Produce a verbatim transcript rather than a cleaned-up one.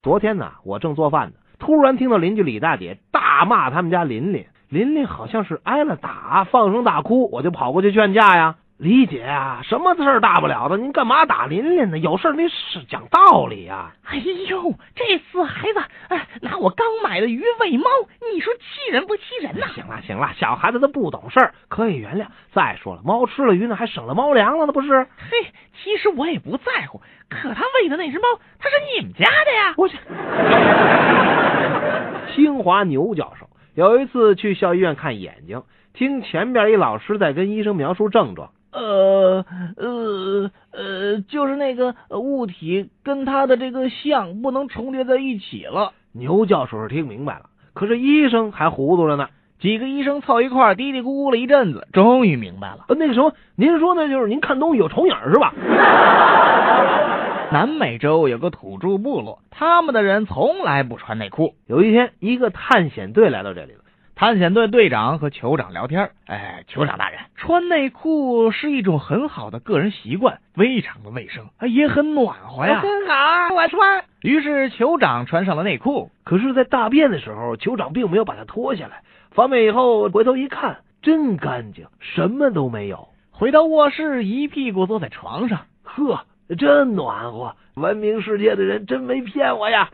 昨天呢，我正做饭呢，突然听到邻居李大姐大骂他们家琳琳，琳琳好像是挨了打，放声大哭，我就跑过去劝架呀。李姐啊，什么事儿大不了的，您干嘛打琳琳呢？有事儿您是讲道理啊。哎呦，这死孩子，哎，拿我刚买的鱼喂猫，你说气人不气人呐？行了行了，小孩子都不懂事儿，可以原谅。再说了，猫吃了鱼呢，还省了猫粮了呢，不是？嘿，其实我也不在乎，可他喂的那只猫，它是你们家的呀。我去，清华牛教授有一次去校医院看眼睛，听前边一老师在跟医生描述症状。呃呃呃，就是那个物体跟它的这个像不能重叠在一起了。牛教授是听明白了，可是医生还糊涂着呢。几个医生凑一块嘀嘀咕咕了一阵子，终于明白了。呃、那个什么，您说的就是您看东西有重影是吧？南美洲有个土著部落，他们的人从来不穿内裤。有一天，一个探险队来到这里了。探险队队长和酋长聊天，哎，酋长大人，穿内裤是一种很好的个人习惯，非常的卫生，也很暖和呀。真好，我穿。于是酋长穿上了内裤，可是在大便的时候，酋长并没有把它脱下来。翻面以后回头一看，真干净，什么都没有。回到卧室，一屁股坐在床上，呵，真暖和，文明世界的人真没骗我呀。